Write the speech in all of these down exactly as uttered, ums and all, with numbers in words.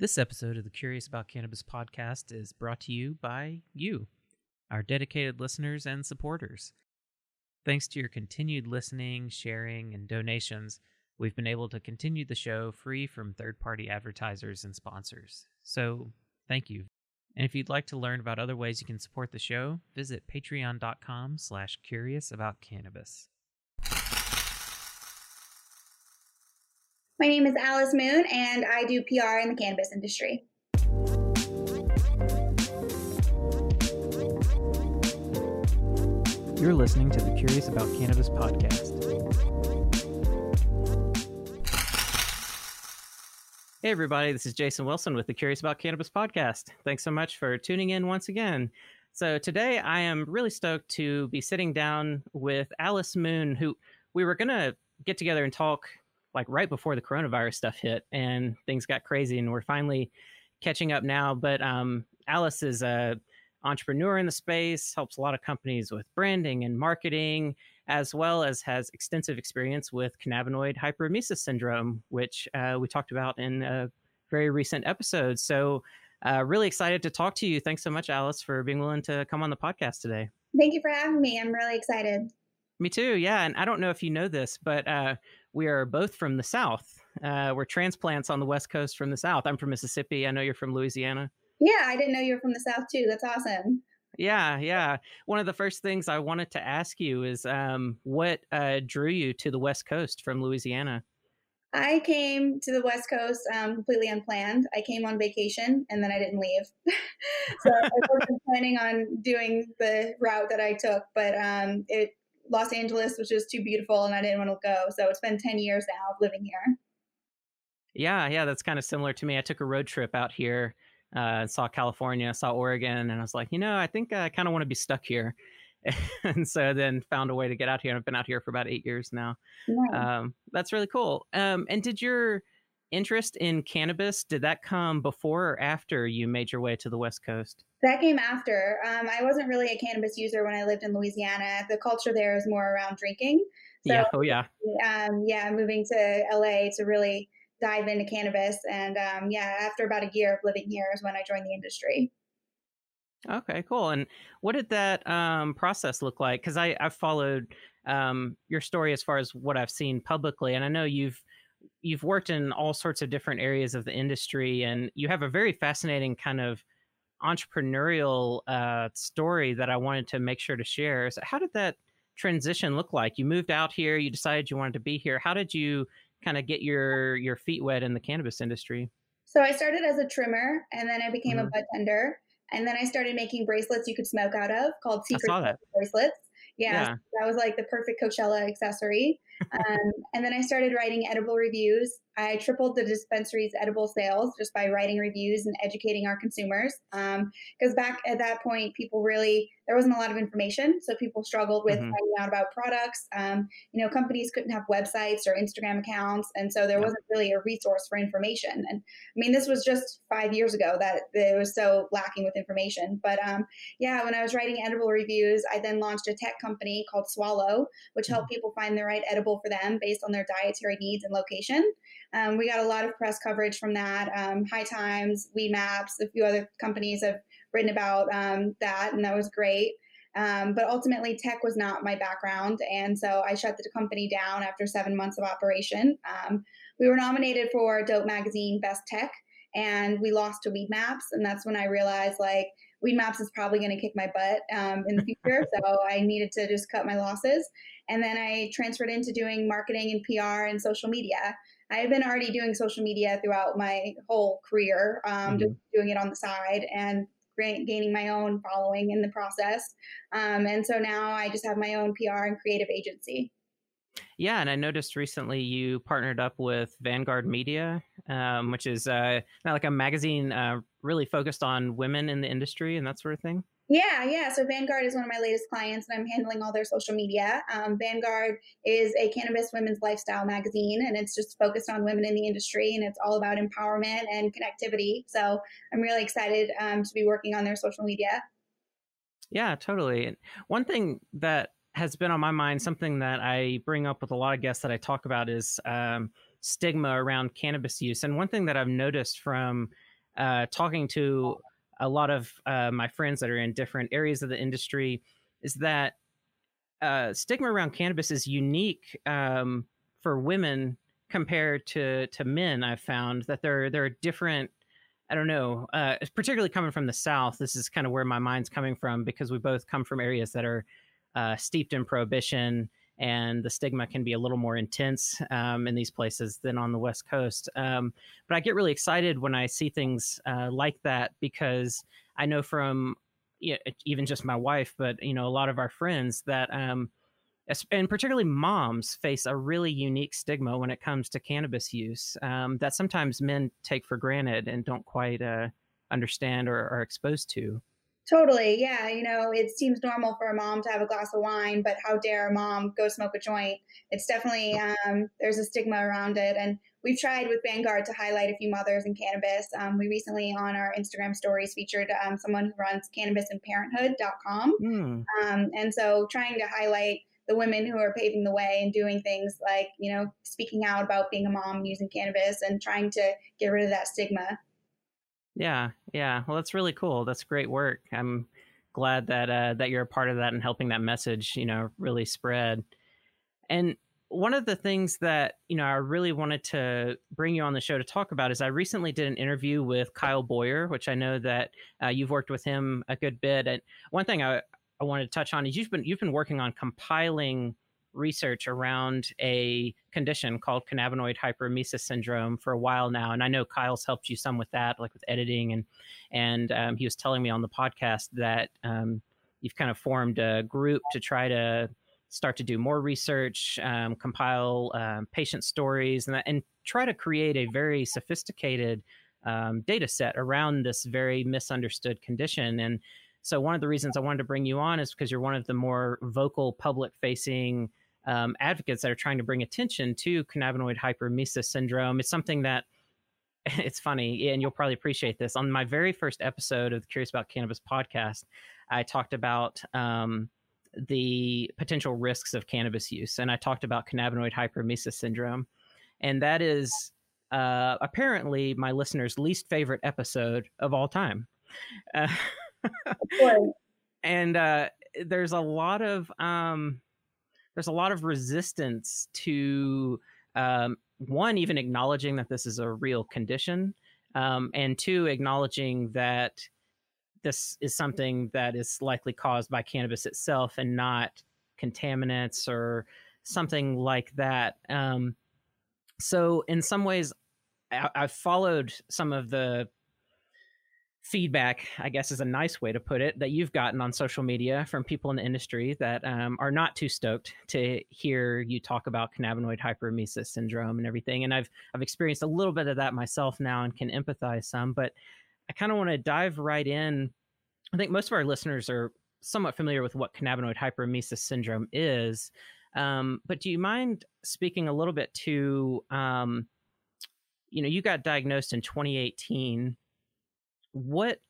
This episode of the Curious About Cannabis podcast is brought to you by you, our dedicated listeners and supporters. Thanks to your continued listening, sharing, and donations, we've been able to continue the show free from third-party advertisers and sponsors. So, thank you. And if you'd like to learn about other ways you can support the show, visit patreon.com slash curious about cannabis. My name is Alice Moon, and I do P R in the cannabis industry. You're listening to the Curious About Cannabis podcast. Hey, everybody. This is Jason Wilson with the Curious About Cannabis podcast. Thanks so much for tuning in once again. So today, I am really stoked to be sitting down with Alice Moon, who we were going to get together and talk like right before the coronavirus stuff hit and things got crazy, and we're finally catching up now. But um, Alice is an entrepreneur in the space, helps a lot of companies with branding and marketing, as well as has extensive experience with cannabinoid hyperemesis syndrome, which uh, we talked about in a very recent episode. So uh, really excited to talk to you. Thanks so much, Alice, for being willing to come on the podcast today. Thank you for having me. I'm really excited. Me too. Yeah. And I don't know if you know this, but uh, we are both from the South. Uh, we're transplants on the West Coast from the South. I'm from Mississippi. I know you're from Louisiana. Yeah, I didn't know you were from the South too. That's awesome. Yeah, yeah. One of the first things I wanted to ask you is um, what uh, drew you to the West Coast from Louisiana? I came to the West Coast um, completely unplanned. I came on vacation and then I didn't leave. So I wasn't planning on doing the route that I took, but um, it Los Angeles was just too beautiful and I didn't want to go. So it's been ten years now of living here. Yeah, yeah, that's kind of similar to me. I took a road trip out here, uh, saw California, saw Oregon, and I was like, you know, I think I kind of want to be stuck here. And so then found a way to get out here. I've been out here for about eight years now. Yeah. Um, that's really cool. Um, and did your interest in cannabis, did that come before or after you made your way to the West Coast? That came after. Um, I wasn't really a cannabis user when I lived in Louisiana. The culture there is more around drinking. So, yeah. Oh, yeah. Um, yeah, moving to L A to really dive into cannabis. And um, yeah, after about a year of living here is when I joined the industry. Okay, cool. And what did that um, process look like? Because I, I followed um, your story as far as what I've seen publicly. And I know you've you've worked in all sorts of different areas of the industry, and you have a very fascinating kind of entrepreneurial uh, story that I wanted to make sure to share. So how did that transition look like? You moved out here, you decided you wanted to be here. How did you kind of get your, your feet wet in the cannabis industry? So I started as a trimmer, and then I became mm-hmm. a bartender, and then I started making bracelets you could smoke out of called secret bracelets. Yeah, yeah. So that was like the perfect Coachella accessory. Um, and then I started writing edible reviews. I tripled the dispensary's edible sales just by writing reviews and educating our consumers. Um, because back at that point, people really, there wasn't a lot of information. So people struggled with mm-hmm. finding out about products. Um, you know, companies couldn't have websites or Instagram accounts. And so there yeah. wasn't really a resource for information. And I mean, this was just five years ago that it was so lacking with information. But um, yeah, when I was writing edible reviews, I then launched a tech company called Swallow, which mm-hmm. helped people find the right edible for them based on their dietary needs and location. Um, we got a lot of press coverage from that. Um, High Times, Weed Maps, a few other companies have written about um, that, and that was great. Um, but ultimately, tech was not my background, and so I shut the company down after seven months of operation. Um, we were nominated for Dope Magazine Best Tech, and we lost to Weed Maps, and that's when I realized, like, Weed Maps is probably going to kick my butt um, in the future, so I needed to just cut my losses. And then I transferred into doing marketing and P R and social media. I had been already doing social media throughout my whole career, um, mm-hmm. just doing it on the side and gaining my own following in the process. Um, and so now I just have my own P R and creative agency. Yeah, and I noticed recently you partnered up with Vanguard Media, um, which is uh, not like a magazine uh, really focused on women in the industry and that sort of thing. Yeah, yeah. So Vanguard is one of my latest clients, and I'm handling all their social media. Um, Vanguard is a cannabis women's lifestyle magazine, and it's just focused on women in the industry, and it's all about empowerment and connectivity. So I'm really excited um, to be working on their social media. Yeah, totally. And one thing that has been on my mind, something that I bring up with a lot of guests that I talk about is um, stigma around cannabis use. And one thing that I've noticed from uh, talking to a lot of uh, my friends that are in different areas of the industry is that uh, stigma around cannabis is unique um, for women compared to to men. I've found that there there are different, I don't know, uh, particularly coming from the South. This is kind of where my mind's coming from, because we both come from areas that are uh, steeped in prohibition, and the stigma can be a little more intense um, in these places than on the West Coast. Um, but I get really excited when I see things uh, like that, because I know from you know, even just my wife, but you know, a lot of our friends that, um, and particularly moms, face a really unique stigma when it comes to cannabis use um, that sometimes men take for granted and don't quite uh, understand or are exposed to. Totally. Yeah. You know, it seems normal for a mom to have a glass of wine, but how dare a mom go smoke a joint? It's definitely, um, there's a stigma around it. And we've tried with Vanguard to highlight a few mothers in cannabis. Um, we recently on our Instagram stories featured um, someone who runs cannabis and parenthood dot com. Mm. Um, and so trying to highlight the women who are paving the way and doing things like, you know, speaking out about being a mom using cannabis and trying to get rid of that stigma. Yeah. Yeah. Well, that's really cool. That's great work. I'm glad that, uh, that you're a part of that and helping that message, you know, really spread. And one of the things that, you know, I really wanted to bring you on the show to talk about is I recently did an interview with Kyle Boyer, which I know that uh, you've worked with him a good bit. And one thing I, I wanted to touch on is you've been, you've been working on compiling research around a condition called cannabinoid hyperemesis syndrome for a while now. And I know Kyle's helped you some with that, like with editing. And and um, he was telling me on the podcast that um, you've kind of formed a group to try to start to do more research, um, compile um, patient stories, and, that, and try to create a very sophisticated um, data set around this very misunderstood condition. And so one of the reasons I wanted to bring you on is because you're one of the more vocal public-facing um, advocates that are trying to bring attention to cannabinoid hyperemesis syndrome. It's something that, it's funny, and you'll probably appreciate this. On my very first episode of the Curious About Cannabis podcast, I talked about um, the potential risks of cannabis use, and I talked about cannabinoid hyperemesis syndrome. And that is uh, apparently my listeners' least favorite episode of all time. Uh, and uh, there's a lot of um, there's a lot of resistance to um, one, even acknowledging that this is a real condition, um, and two, acknowledging that this is something that is likely caused by cannabis itself and not contaminants or something like that. Um, so in some ways, I- I've followed some of the feedback, I guess is a nice way to put it, that you've gotten on social media from people in the industry that um, are not too stoked to hear you talk about cannabinoid hyperemesis syndrome and everything. And I've I've experienced a little bit of that myself now and can empathize some, but I kind of want to dive right in. I think most of our listeners are somewhat familiar with what cannabinoid hyperemesis syndrome is, um, but do you mind speaking a little bit to, um, you know, you got diagnosed in twenty eighteen. What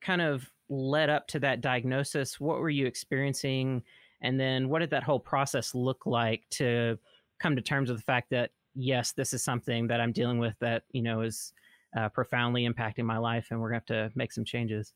kind of led up to that diagnosis? What were you experiencing? And then what did that whole process look like to come to terms with the fact that, yes, this is something that I'm dealing with that, you know, is uh, profoundly impacting my life and we're going to have to make some changes?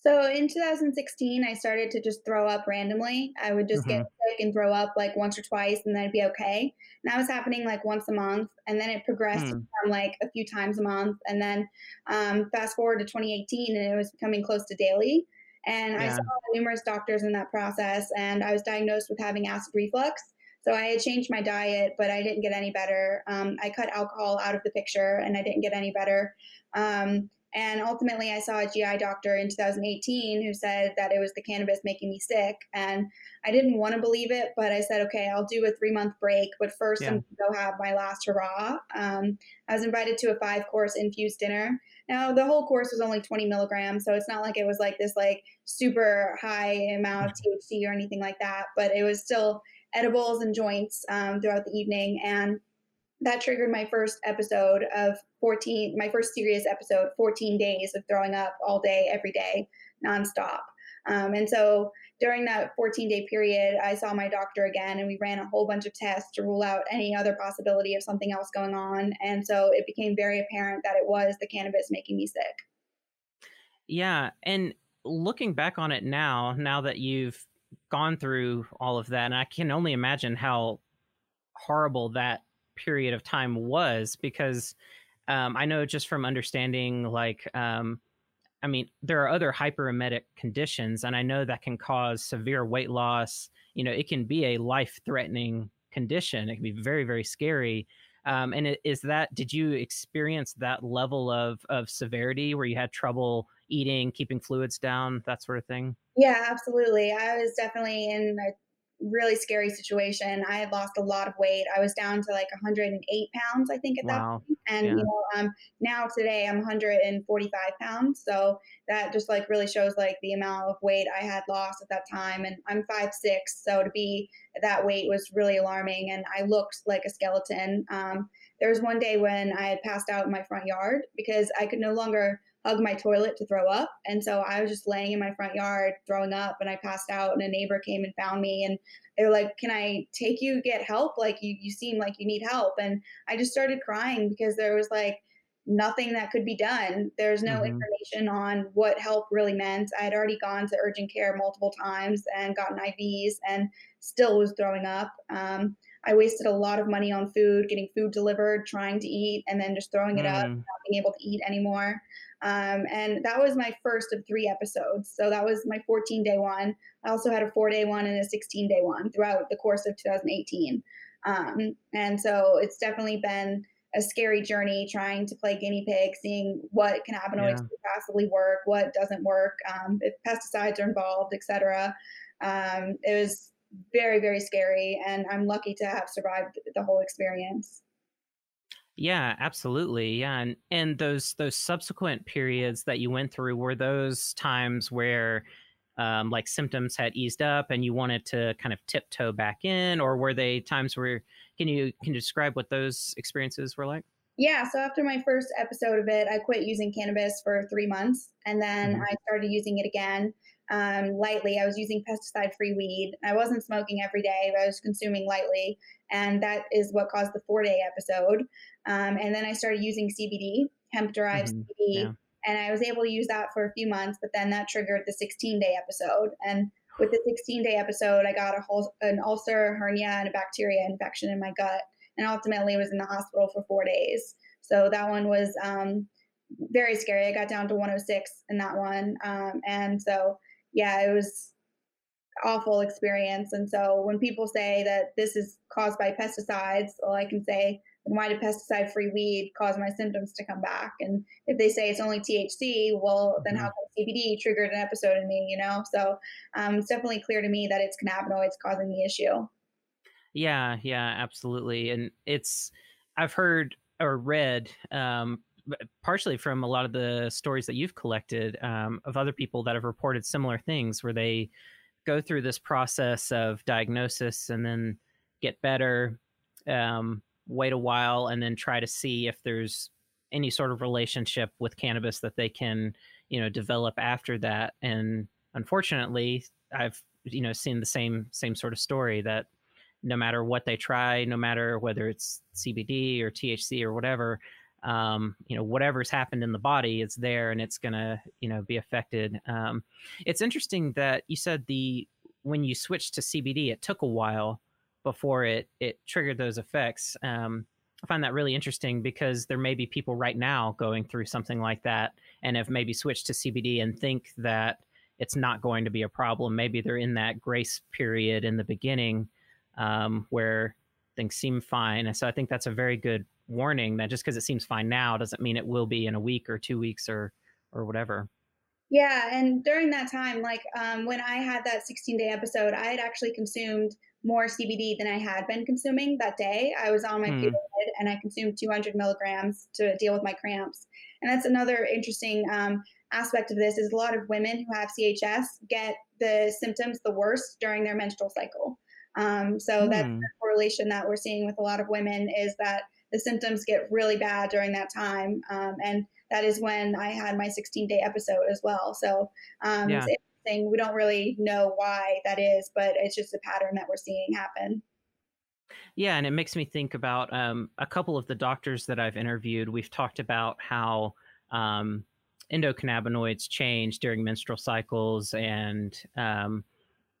So in two thousand sixteen, I started to just throw up randomly. I would just mm-hmm. get sick and throw up like once or twice and then I'd be okay. And that was happening like once a month. And then it progressed mm. from like a few times a month. And then um, fast forward to twenty eighteen and it was becoming close to daily. And yeah. I saw numerous doctors in that process and I was diagnosed with having acid reflux. So I had changed my diet, but I didn't get any better. Um, I cut alcohol out of the picture and I didn't get any better. Um, And ultimately, I saw a G I doctor in two thousand eighteen who said that it was the cannabis making me sick. And I didn't want to believe it, but I said, okay, I'll do a three-month break. But first, yeah. I'm going to go have my last hurrah. Um, I was invited to a five-course infused dinner. Now, the whole course was only twenty milligrams, so it's not like it was like this like super high amount of T H C or anything like that. But it was still edibles and joints um, throughout the evening. And that triggered my first episode of fourteen, my first serious episode, fourteen days of throwing up all day, every day, nonstop. Um, and so during that fourteen day period, I saw my doctor again and we ran a whole bunch of tests to rule out any other possibility of something else going on. And so it became very apparent that it was the cannabis making me sick. Yeah. And looking back on it now, now that you've gone through all of that, and I can only imagine how horrible that period of time was, because um, I know just from understanding, like, um, I mean, there are other hyperemetic conditions, and I know that can cause severe weight loss. You know, it can be a life-threatening condition. It can be very, very scary. Um, and is that, did you experience that level of, of severity where you had trouble eating, keeping fluids down, that sort of thing? Yeah, absolutely. I was definitely in a really scary situation. I had lost a lot of weight. I was down to like one hundred eight pounds, I think, at wow. that point. And yeah. you know, um, now today I'm one hundred forty-five pounds. So that just like really shows like the amount of weight I had lost at that time. And I'm five six. So to be at that weight was really alarming. And I looked like a skeleton. Um, there was one day when I had passed out in my front yard because I could no longer hug my toilet to throw up. And so I was just laying in my front yard throwing up, and I passed out, and a neighbor came and found me, and they were like, "Can I take you, get help? Like you, you seem like you need help." And I just started crying because there was like nothing that could be done. There's no mm-hmm. information on what help really meant. I had already gone to urgent care multiple times and gotten I Vs and still was throwing up. Um, I wasted a lot of money on food, getting food delivered, trying to eat, and then just throwing it mm. up, not being able to eat anymore. Um, and that was my first of three episodes. So that was my fourteen-day one. I also had a four-day one and a sixteen-day one throughout the course of two thousand eighteen. Um, and so it's definitely been a scary journey trying to play guinea pig, seeing what cannabinoids yeah. possibly work, what doesn't work, um, if pesticides are involved, et cetera. Um, it was very, very scary. And I'm lucky to have survived the whole experience. Yeah, absolutely. Yeah. And, and those, those subsequent periods that you went through, were those times where um, like symptoms had eased up and you wanted to kind of tiptoe back in, or were they times where, can you, can you describe what those experiences were like? Yeah. So after my first episode of it, I quit using cannabis for three months and then mm-hmm. I started using it again. Um, lightly. I was using pesticide-free weed. I wasn't smoking every day, but I was consuming lightly. And that is what caused the four-day episode. Um, and then I started using C B D, hemp-derived mm-hmm. C B D. Yeah. And I was able to use that for a few months, but then that triggered the sixteen-day episode. And with the sixteen-day episode, I got a whole, an ulcer, hernia, and a bacteria infection in my gut. And ultimately was in the hospital for four days. So that one was um, very scary. I got down to one oh six in that one. Um, and so yeah, it was an awful experience. And so when people say that this is caused by pesticides, well, I can say, then why did pesticide-free weed cause my symptoms to come back? And if they say it's only T H C, well, then mm-hmm. how come C B D triggered an episode in me, you know? So um, it's definitely clear to me that it's cannabinoids causing the issue. Yeah, yeah, absolutely. And it's, I've heard or read um partially from a lot of the stories that you've collected um, of other people that have reported similar things where they go through this process of diagnosis and then get better, um, wait a while, and then try to see if there's any sort of relationship with cannabis that they can, you know, develop after that. And unfortunately, I've, you know, seen the same, same sort of story that no matter what they try, no matter whether it's C B D or T H C or whatever, um, you know, whatever's happened in the body, it's there and it's going to, you know, be affected. Um, it's interesting that you said the, when you switched to C B D, it took a while before it, it triggered those effects. Um, I find that really interesting because there may be people right now going through something like that and have maybe switched to C B D and think that it's not going to be a problem. Maybe they're in that grace period in the beginning, um, where things seem fine. And so I think that's a very good warning that just because it seems fine now doesn't mean it will be in a week or two weeks or or whatever. Yeah, and during that time, like um, when I had that sixteen-day episode, I had actually consumed more C B D than I had been consuming that day. I was on my hmm. period and I consumed two hundred milligrams to deal with my cramps. And that's another interesting um, aspect of this is a lot of women who have C H S get the symptoms the worst during their menstrual cycle. Um, so hmm. that's the correlation that we're seeing with a lot of women is that the symptoms get really bad during that time. Um, and that is when I had my sixteen-day episode as well. So um, yeah. it's interesting. We don't really know why that is, but it's just a pattern that we're seeing happen. Yeah, and it makes me think about um, a couple of the doctors that I've interviewed. We've talked about how um, endocannabinoids change during menstrual cycles, and um,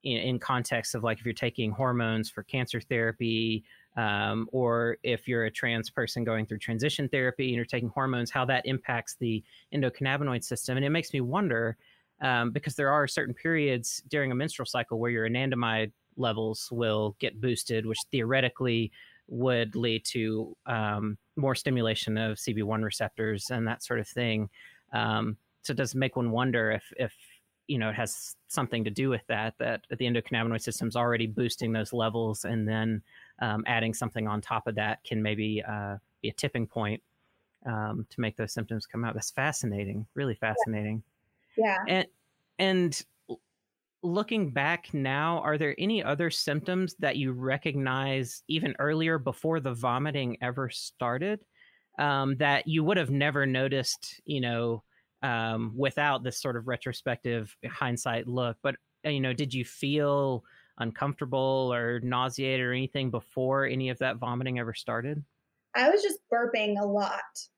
in, in context of like if you're taking hormones for cancer therapy, um, or if you're a trans person going through transition therapy and you're taking hormones, how that impacts the endocannabinoid system. And it makes me wonder, um, because there are certain periods during a menstrual cycle where your anandamide levels will get boosted, which theoretically would lead to um, more stimulation of C B one receptors and that sort of thing. Um, so it does make one wonder if, if, you know, it has something to do with that, that the endocannabinoid system's already boosting those levels, and then um, adding something on top of that can maybe uh, be a tipping point um, to make those symptoms come out. That's fascinating, really fascinating. Yeah. And, and looking back now, are there any other symptoms that you recognize even earlier before the vomiting ever started um, that you would have never noticed, you know, um, without this sort of retrospective hindsight look? But, you know, did you feel uncomfortable or nauseated or anything before any of that vomiting ever started? I was just burping a lot,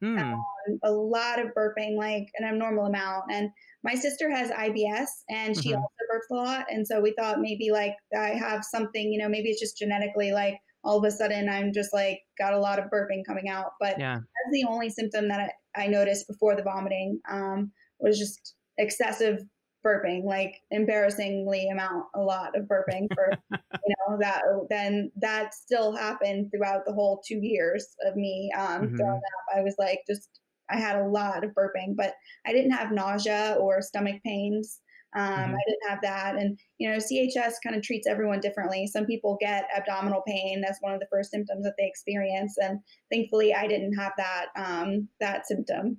mm. um, a lot of burping, like an abnormal amount. And my sister has I B S, and she mm-hmm. also burps a lot. And so we thought maybe like I have something, you know, maybe it's just genetically, like all of a sudden I'm just like got a lot of burping coming out. But yeah. that's the only symptom that I, I noticed before the vomiting um, was just excessive burping, like embarrassingly amount, a lot of burping for, you know, that then that still happened throughout the whole two years of me um, mm-hmm. growing up. I was like just I had a lot of burping, but I didn't have nausea or stomach pains. Um, mm-hmm. I didn't have that. And, you know, C H S kind of treats everyone differently. Some people get abdominal pain. That's one of the first symptoms that they experience. And thankfully, I didn't have that, um, that symptom.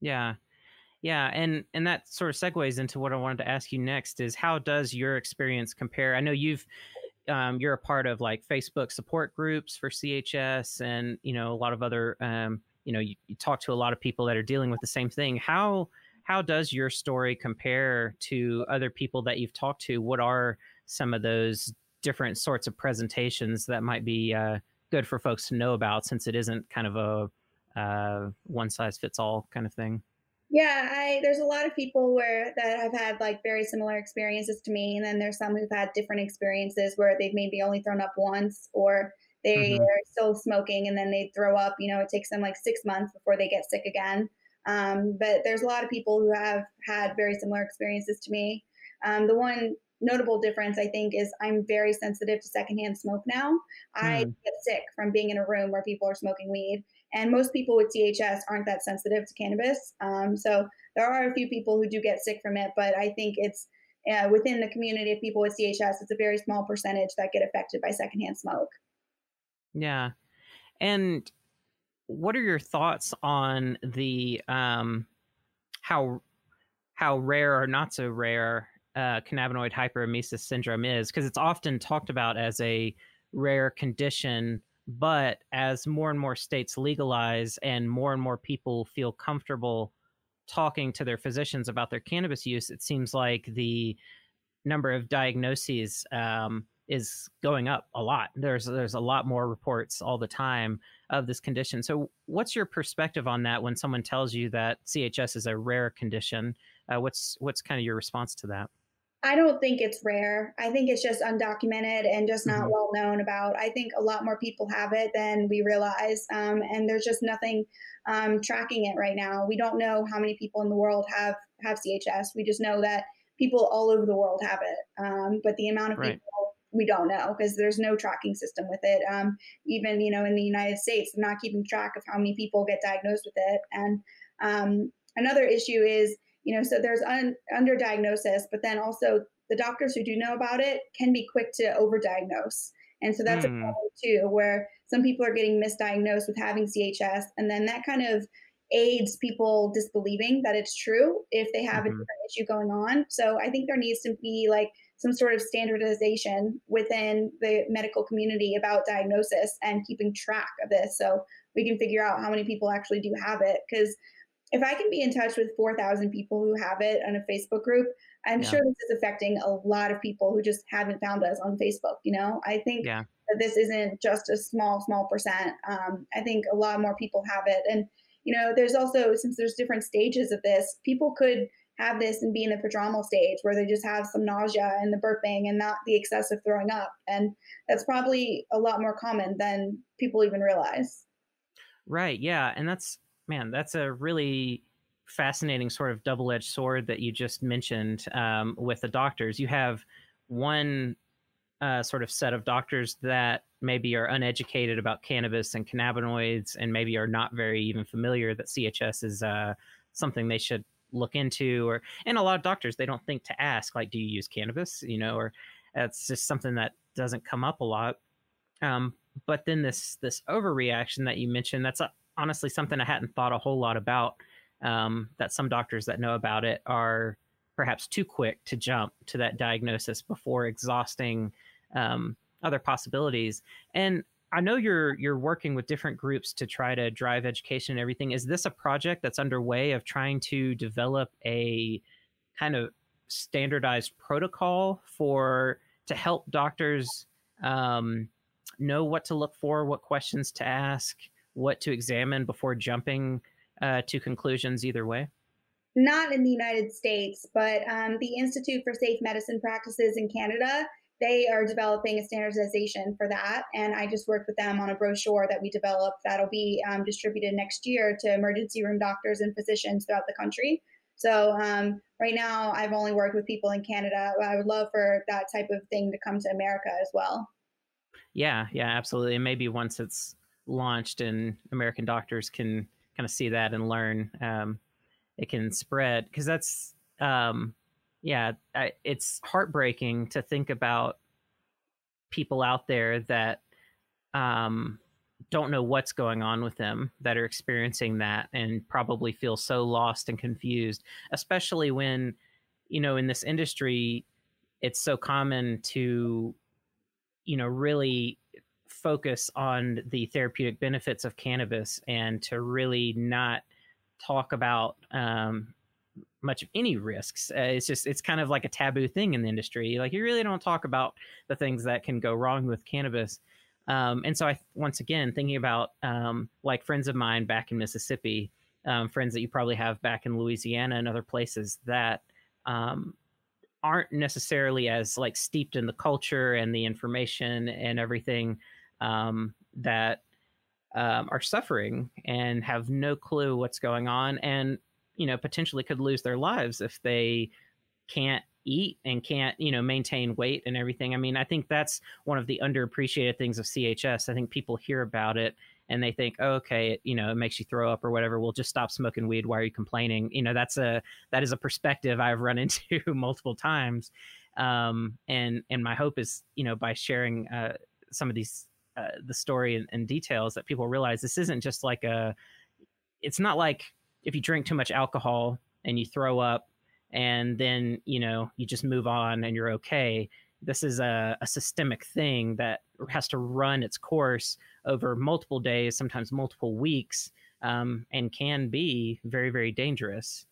Yeah. Yeah. And, and that sort of segues into what I wanted to ask you next is how does your experience compare? I know you've Um, you're a part of like Facebook support groups for C H S and, you know, a lot of other, um, you know, you, you talk to a lot of people that are dealing with the same thing. How, how does your story compare to other people that you've talked to? What are some of those different sorts of presentations that might be uh, good for folks to know about, since it isn't kind of a uh, one size fits all kind of thing? Yeah, I, there's a lot of people where that have had like very similar experiences to me. And then there's some who've had different experiences where they've maybe only thrown up once, or they mm-hmm. are still smoking and then they throw up, you know, it takes them like six months before they get sick again. Um, but there's a lot of people who have had very similar experiences to me. Um, the one notable difference, I think, is I'm very sensitive to secondhand smoke now. Mm. I get sick from being in a room where people are smoking weed. And most people with C H S aren't that sensitive to cannabis. Um, so there are a few people who do get sick from it, but I think it's uh, within the community of people with C H S, it's a very small percentage that get affected by secondhand smoke. Yeah. And what are your thoughts on the um, how how rare or not so rare uh, cannabinoid hyperemesis syndrome is? Because it's often talked about as a rare condition. But as more and more states legalize and more and more people feel comfortable talking to their physicians about their cannabis use, it seems like the number of diagnoses um, is going up a lot. There's there's a lot more reports all the time of this condition. So what's your perspective on that when someone tells you that C H S is a rare condition? Uh, what's what's kind of your response to that? I don't think it's rare. I think it's just undocumented and just not mm-hmm. well known about. I think a lot more people have it than we realize. Um, and there's just nothing um, tracking it right now. We don't know how many people in the world have, have C H S. We just know that people all over the world have it. Um, but the amount of right. people we don't know, because there's no tracking system with it. Um, even, you know, in the United States, they're not keeping track of how many people get diagnosed with it. And um, another issue is, you know, so there's un, underdiagnosis, but then also the doctors who do know about it can be quick to overdiagnose. And so that's mm. a problem too, where some people are getting misdiagnosed with having C H S. And then that kind of aids people disbelieving that it's true if they have mm-hmm. a different issue going on. So I think there needs to be like some sort of standardization within the medical community about diagnosis and keeping track of this, so we can figure out how many people actually do have it. Because if I can be in touch with four thousand people who have it on a Facebook group, I'm yeah. sure this is affecting a lot of people who just haven't found us on Facebook. You know, I think yeah. that this isn't just a small, small percent. Um, I think a lot more people have it. And You know, there's also, since there's different stages of this, people could have this and be in the prodromal stage where they just have some nausea and the burping and not the excessive throwing up. And that's probably a lot more common than people even realize. Right. Yeah. And that's, man, that's a really fascinating sort of double-edged sword that you just mentioned um, with the doctors. You have one uh, sort of set of doctors that maybe are uneducated about cannabis and cannabinoids and maybe are not very even familiar that C H S is uh, something they should look into, or, and a lot of doctors, they don't think to ask, like, do you use cannabis? You know, or that's just something that doesn't come up a lot. Um, but then this, this overreaction that you mentioned, that's a, honestly something I hadn't thought a whole lot about, um, that some doctors that know about it are perhaps too quick to jump to that diagnosis before exhausting, um, other possibilities. And I know you're you're working with different groups to try to drive education and everything. Is this a project that's underway of trying to develop a kind of standardized protocol for to help doctors um, know what to look for, what questions to ask, what to examine before jumping uh, to conclusions either way? Not in the United States, but um, the Institute for Safe Medicine Practices in Canada, they are developing a standardization for that. And I just worked with them on a brochure that we developed that'll be um, distributed next year to emergency room doctors and physicians throughout the country. So um, right now, I've only worked with people in Canada. I would love for that type of thing to come to America as well. Yeah, yeah, absolutely. And maybe once it's launched and American doctors can kind of see that and learn, um, it can spread, because that's... Um, Yeah, I, it's heartbreaking to think about people out there that um, don't know what's going on with them, that are experiencing that and probably feel so lost and confused, especially when, you know, in this industry, it's so common to, you know, really focus on the therapeutic benefits of cannabis and to really not talk about um much of any risks. Uh, it's just, it's kind of like a taboo thing in the industry. Like, you really don't talk about the things that can go wrong with cannabis. Um, and so I, once again, thinking about um, like friends of mine back in Mississippi, um, friends that you probably have back in Louisiana and other places that um, aren't necessarily as like steeped in the culture and the information and everything um, that um, are suffering and have no clue what's going on. And you know, potentially could lose their lives if they can't eat and can't, you know, maintain weight and everything. I mean, I think that's one of the underappreciated things of C H S. I think people hear about it and they think, oh, okay, it, you know, it makes you throw up or whatever. We'll just stop smoking weed. Why are you complaining? You know, that's a, that is a perspective I've run into multiple times. Um, and, and my hope is, you know, by sharing uh, some of these, uh, the story and, and details, that people realize this isn't just like a, it's not like, if you drink too much alcohol and you throw up and then, you know, you just move on and you're okay. This is a, a systemic thing that has to run its course over multiple days, sometimes multiple weeks, um, and can be very, very dangerous.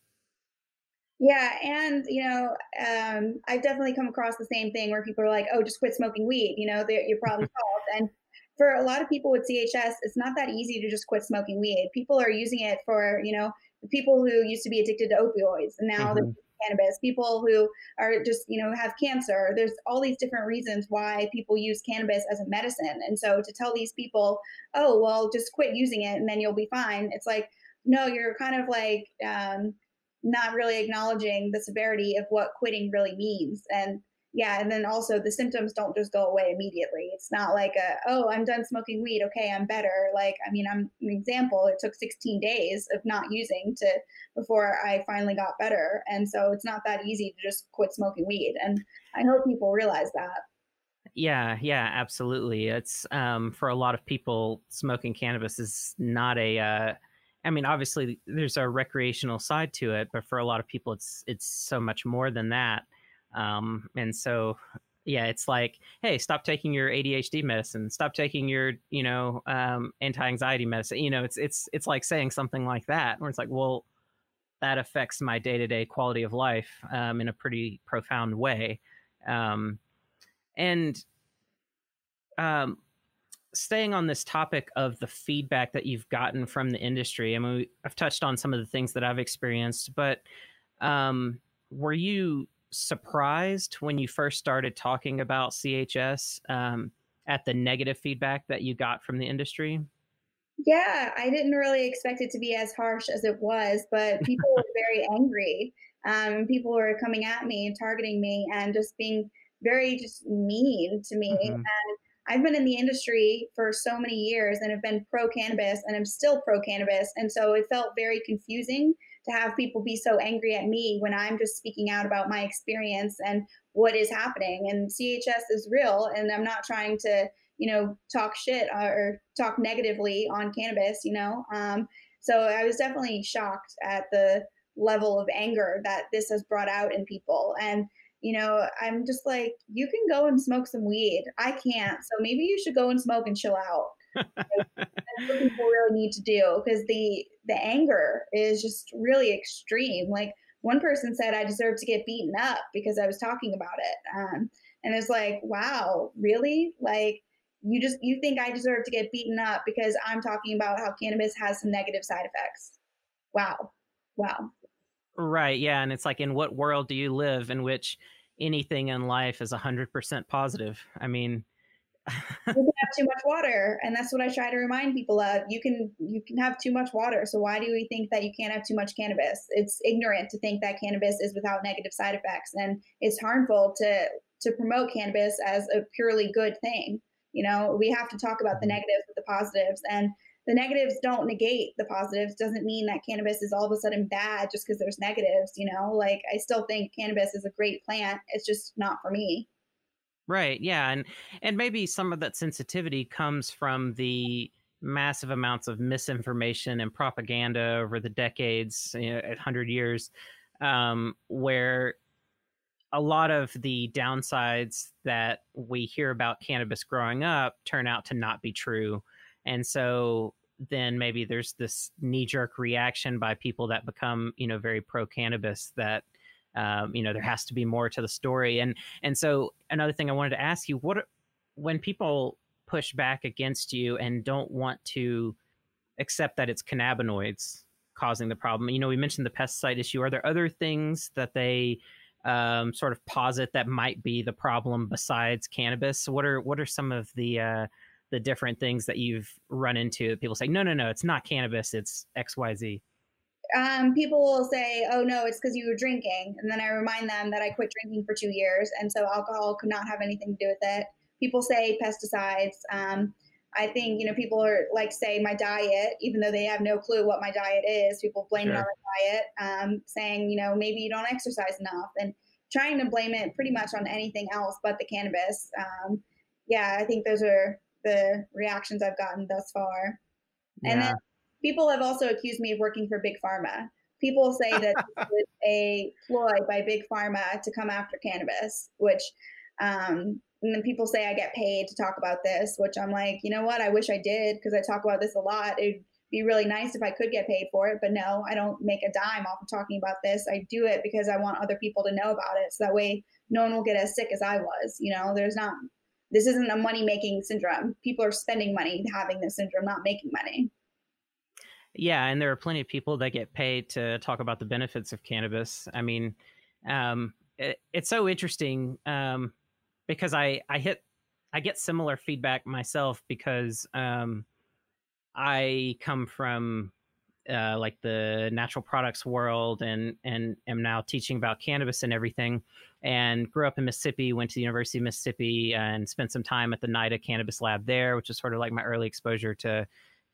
Yeah. And, you know, um, I've definitely come across the same thing where people are like, oh, just quit smoking weed. You know, your problem solved. And for a lot of people with C H S, it's not that easy to just quit smoking weed. People are using it for, you know, people who used to be addicted to opioids and now mm-hmm. they're using cannabis. People who are just, you know, have cancer. There's all these different reasons why people use cannabis as a medicine. And so to tell these people, oh, well, just quit using it and then you'll be fine. It's like, no, you're kind of like um, not really acknowledging the severity of what quitting really means. And yeah. And then also the symptoms don't just go away immediately. It's not like, a, oh, I'm done smoking weed. Okay, I'm better. Like, I mean, I'm an example. It took sixteen days of not using to before I finally got better. And so it's not that easy to just quit smoking weed. And I hope people realize that. Yeah, yeah, absolutely. It's um, for a lot of people, smoking cannabis is not a uh, I mean, obviously, there's a recreational side to it. But for a lot of people, it's it's so much more than that. Um, and so, yeah, it's like, hey, stop taking your A D H D medicine, stop taking your, you know, um, anti-anxiety medicine. You know, it's, it's, it's like saying something like that where it's like, well, that affects my day-to-day quality of life, um, in a pretty profound way. Um, and, um, staying on this topic of the feedback that you've gotten from the industry, I mean, I've touched on some of the things that I've experienced, but um, were you surprised when you first started talking about C H S um, at the negative feedback that you got from the industry? Yeah, I didn't really expect it to be as harsh as it was, but people were very angry. Um, people were coming at me and targeting me and just being very just mean to me. Mm-hmm. And I've been in the industry for so many years and have been pro-cannabis, and I'm still pro-cannabis. And so it felt very confusing to have people be so angry at me when I'm just speaking out about my experience and what is happening. And C H S is real, and I'm not trying to, you know, talk shit or talk negatively on cannabis, you know. Um, so I was definitely shocked at the level of anger that this has brought out in people. And you know, I'm just like, you can go and smoke some weed. I can't. So maybe you should go and smoke and chill out. That's what people really need to do, because the the anger is just really extreme. Like one person said, I deserve to get beaten up because I was talking about it. Um, and it's like, wow, really? Like you just, you think I deserve to get beaten up because I'm talking about how cannabis has some negative side effects. Wow. Wow. Right. Yeah. And it's like, in what world do you live in which anything in life is one hundred percent positive? I mean, you can have too much water. And that's what I try to remind people of. You can you can have too much water. So why do we think that you can't have too much cannabis? It's ignorant to think that cannabis is without negative side effects. And it's harmful to to promote cannabis as a purely good thing. You know, we have to talk about the negatives with the positives, and the negatives don't negate the positives. Doesn't mean that cannabis is all of a sudden bad just because there's negatives, you know, like I still think cannabis is a great plant. It's just not for me. Right. Yeah. And, and maybe some of that sensitivity comes from the massive amounts of misinformation and propaganda over the decades, you know, a hundred years, um, where a lot of the downsides that we hear about cannabis growing up turn out to not be true. And so then maybe there's this knee-jerk reaction by people that become, you know, very pro-cannabis that, um, you know, there has to be more to the story. And and so another thing I wanted to ask you, what when people push back against you and don't want to accept that it's cannabinoids causing the problem? You know, we mentioned the pesticide issue. Are there other things that they um, sort of posit that might be the problem besides cannabis? So what are what are some of the uh, the different things that you've run into that people say, no, no, no, it's not cannabis, it's X, Y, Z? Um, people will say, oh no, it's because you were drinking. And then I remind them that I quit drinking for two years. And so alcohol could not have anything to do with it. People say pesticides. Um, I think, you know, people are like, say my diet, even though they have no clue what my diet is, people blame sure. it on my diet, um, saying, you know, maybe you don't exercise enough, and trying to blame it pretty much on anything else but the cannabis. Um, yeah, I think those are the reactions I've gotten thus far. Yeah. And then people have also accused me of working for Big Pharma. People say that this is a ploy by Big Pharma to come after cannabis, which, um, and then people say I get paid to talk about this, which I'm like, you know what? I wish I did, because I talk about this a lot. It'd be really nice if I could get paid for it, but no, I don't make a dime off of talking about this. I do it because I want other people to know about it, so that way no one will get as sick as I was. You know, there's not, this isn't a money-making syndrome. People are spending money having this syndrome, not making money. Yeah, and there are plenty of people that get paid to talk about the benefits of cannabis. I mean, um, it, it's so interesting um, because I I hit I get similar feedback myself, because um, I come from uh, like the natural products world and and am now teaching about cannabis and everything. And grew up in Mississippi, went to the University of Mississippi, and spent some time at the NIDA cannabis lab there, which is sort of like my early exposure to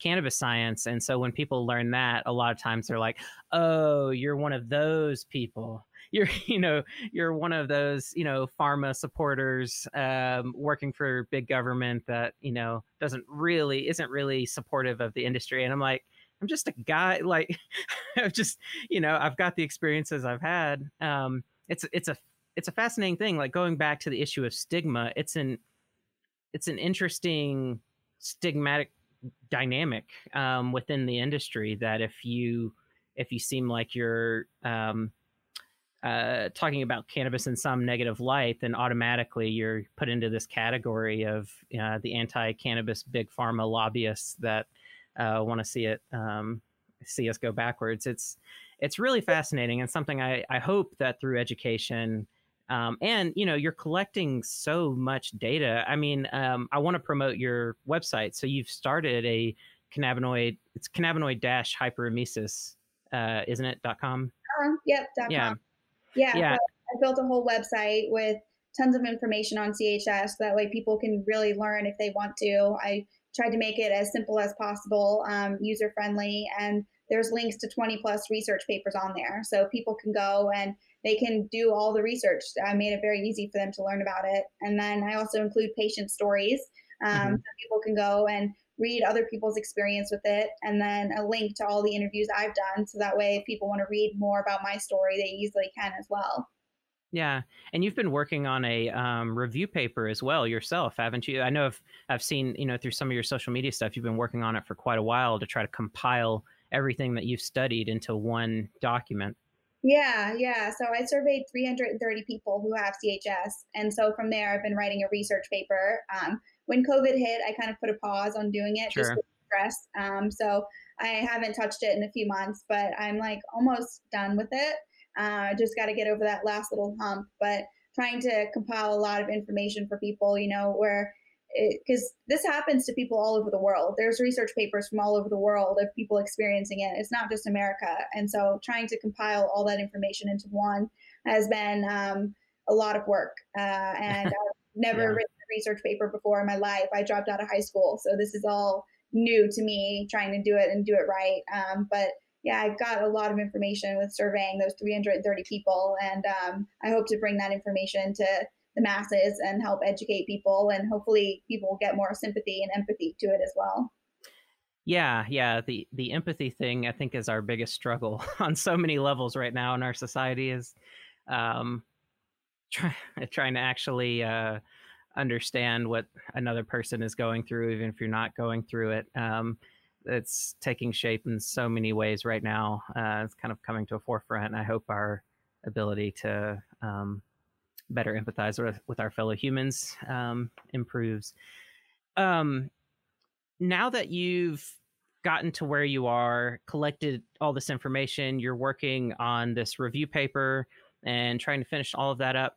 cannabis science. And so when people learn that, a lot of times they're like, oh, you're one of those people. You're, you know, you're one of those, you know, pharma supporters um, working for big government that, you know, doesn't really, isn't really supportive of the industry. And I'm like, I'm just a guy, like, I've just, you know, I've got the experiences I've had. Um, it's, it's a It's a fascinating thing, like going back to the issue of stigma. It's an it's an interesting stigmatic dynamic um, within the industry, that if you if you seem like you're um, uh, talking about cannabis in some negative light, then automatically you're put into this category of uh, the anti-cannabis big pharma lobbyists that uh, want to see it um, see us go backwards. It's it's really fascinating, and something I, I hope that through education. Um, and, you know, you're collecting so much data. I mean, um, I want to promote your website. So you've started a cannabinoid, it's cannabinoid hyperemesis, uh, isn't it, dot com? Uh, yep, dot yeah. com. Yeah. yeah. So I built a whole website with tons of information on C H S. So that way people can really learn if they want to. I tried to make it as simple as possible, um, user-friendly. And there's links to twenty plus research papers on there. So people can go and they can do all the research. I made it very easy for them to learn about it. And then I also include patient stories. Um, mm-hmm. So people can go and read other people's experience with it. And then a link to all the interviews I've done. So that way, if people want to read more about my story, they easily can as well. Yeah. And you've been working on a um, review paper as well yourself, haven't you? I know I've, I've seen, you know, through some of your social media stuff, you've been working on it for quite a while to try to compile everything that you've studied into one document. Yeah, yeah. So I surveyed three hundred thirty people who have C H S. And so from there, I've been writing a research paper. Um, when COVID hit, I kind of put a pause on doing it. Sure. Just with stress. Um, so I haven't touched it in a few months, but I'm like almost done with it. I uh, just got to get over that last little hump, but trying to compile a lot of information for people, you know, where because this happens to people all over the world. There's research papers from all over the world of people experiencing it. It's not just America. And so trying to compile all that information into one has been um, a lot of work. Uh, and I've never yeah. written a research paper before in my life. I dropped out of high school. So this is all new to me, trying to do it and do it right. Um, but yeah, I got a lot of information with surveying those three hundred thirty people. And um, I hope to bring that information to the masses and help educate people, and hopefully people will get more sympathy and empathy to it as well. Yeah, yeah. The the empathy thing, I think, is our biggest struggle on so many levels right now in our society, is um, try, trying to actually uh, understand what another person is going through, even if you're not going through it. Um, it's taking shape in so many ways right now. Uh, it's kind of coming to a forefront, and I hope our ability to um, better empathize with, with our fellow humans um, improves. Um, now that you've gotten to where you are, collected all this information, you're working on this review paper and trying to finish all of that up,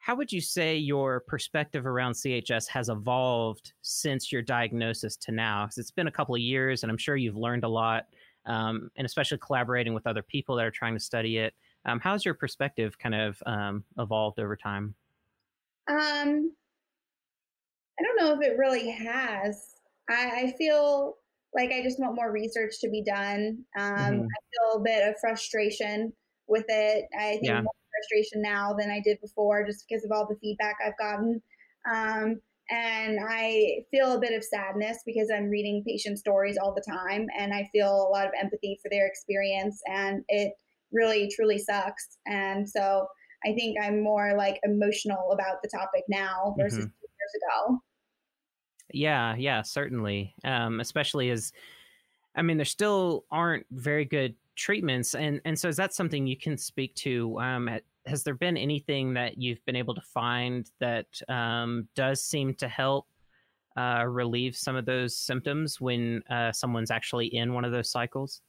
how would you say your perspective around C H S has evolved since your diagnosis to now? Because it's been a couple of years, and I'm sure you've learned a lot, um, and especially collaborating with other people that are trying to study it. Um, how's your perspective kind of um, evolved over time? Um, I don't know if it really has. I, I feel like I just want more research to be done. Um, mm-hmm. I feel a bit of frustration with it. I think yeah. more frustration now than I did before, just because of all the feedback I've gotten. Um, and I feel a bit of sadness because I'm reading patient stories all the time, and I feel a lot of empathy for their experience, and it really truly sucks. And so I think I'm more like emotional about the topic now versus mm-hmm. two years ago. Yeah, yeah, certainly. Um, especially as, I mean, there still aren't very good treatments. And, and so is that something you can speak to? Um, has there been anything that you've been able to find that um, does seem to help uh, relieve some of those symptoms when uh, someone's actually in one of those cycles?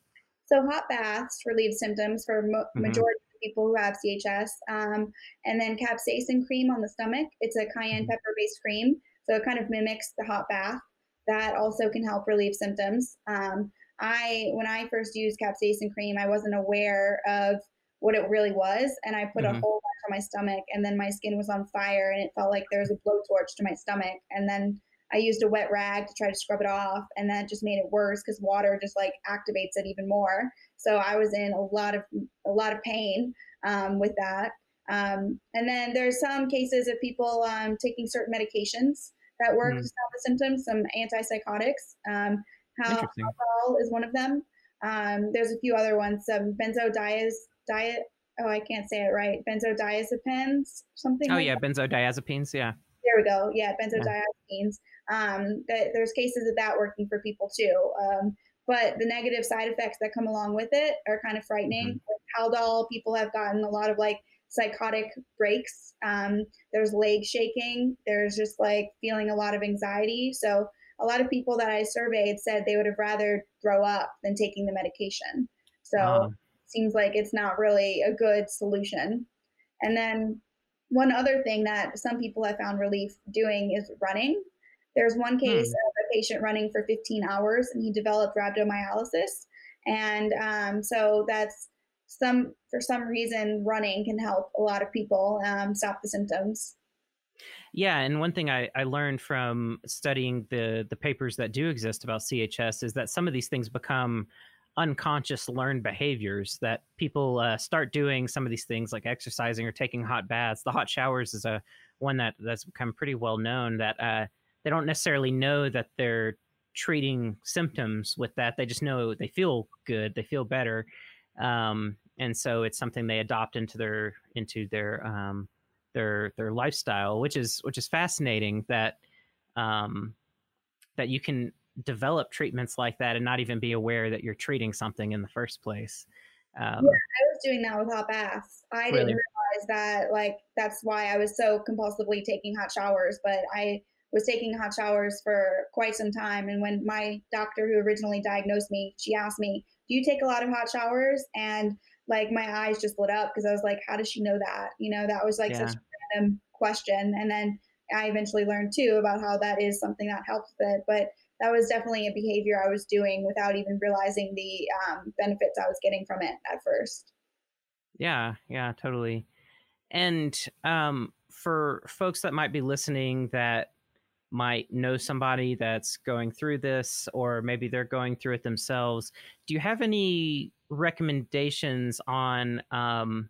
So hot baths relieve symptoms for mo mm-hmm. majority of people who have C H S. Um, and then capsaicin cream on the stomach. It's a cayenne pepper-based cream. So it kind of mimics the hot bath. That also can help relieve symptoms. Um, I, when I first used capsaicin cream, I wasn't aware of what it really was. And I put mm-hmm. a whole bunch on my stomach, and then my skin was on fire, and it felt like there was a blowtorch to my stomach. And then I used a wet rag to try to scrub it off, and that just made it worse because water just like activates it even more. So I was in a lot of a lot of pain um, with that. Um, and then there's some cases of people um, taking certain medications that work mm-hmm. to stop the symptoms, some antipsychotics. Um, Haldol is one of them. Um, there's a few other ones, some benzodiaz diet. Oh, I can't say it right. Benzodiazepines, something. Oh like yeah, that. Benzodiazepines. Yeah. There we go. Yeah, benzodiazepines. Um, th there's cases of that working for people too. Um, but the negative side effects that come along with it are kind of frightening. Mm-hmm. Like Haldol. People have gotten a lot of like psychotic breaks. Um, there's leg shaking. There's just like feeling a lot of anxiety. So a lot of people that I surveyed said they would have rather throw up than taking the medication. So um. it seems like it's not really a good solution. And then one other thing that some people have found relief doing is running. There's one case hmm. of a patient running for fifteen hours and he developed rhabdomyolysis. And um, so that's some, for some reason, running can help a lot of people um, stop the symptoms. Yeah. And one thing I, I learned from studying the, the papers that do exist about C H S is that some of these things become unconscious learned behaviors that people uh, start doing. Some of these things like exercising or taking hot baths. The hot showers is a one that that's become pretty well known, that uh, they don't necessarily know that they're treating symptoms with that. They just know they feel good. They feel better. Um, and so it's something they adopt into their, into their, um, their, their lifestyle, which is, which is fascinating that, um, that you can develop treatments like that and not even be aware that you're treating something in the first place. Um, yeah, I was doing that with hot baths. I really? didn't realize that, like, that's why I was so compulsively taking hot showers, but I was taking hot showers for quite some time. And when my doctor who originally diagnosed me, she asked me, do you take a lot of hot showers? And like my eyes just lit up because I was like, how does she know that? You know, that was like yeah. such a random question. And then I eventually learned too about how that is something that helps with it. But that was definitely a behavior I was doing without even realizing the um, benefits I was getting from it at first. Yeah, yeah, totally. And um, for folks that might be listening that might know somebody that's going through this, or maybe they're going through it themselves, do you have any recommendations on um,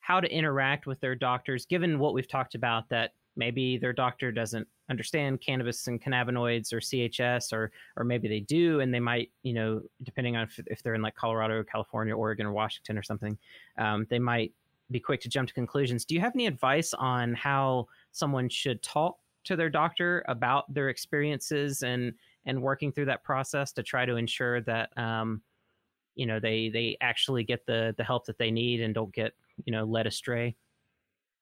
how to interact with their doctors, given what we've talked about, that maybe their doctor doesn't understand cannabis and cannabinoids or C H S, or or maybe they do, and they might, you know, depending on if, if they're in like Colorado, California, Oregon, or Washington or something, um, they might be quick to jump to conclusions. Do you have any advice on how someone should talk to their doctor about their experiences and and working through that process to try to ensure that um, you know, they they actually get the the help that they need and don't get, you know, led astray?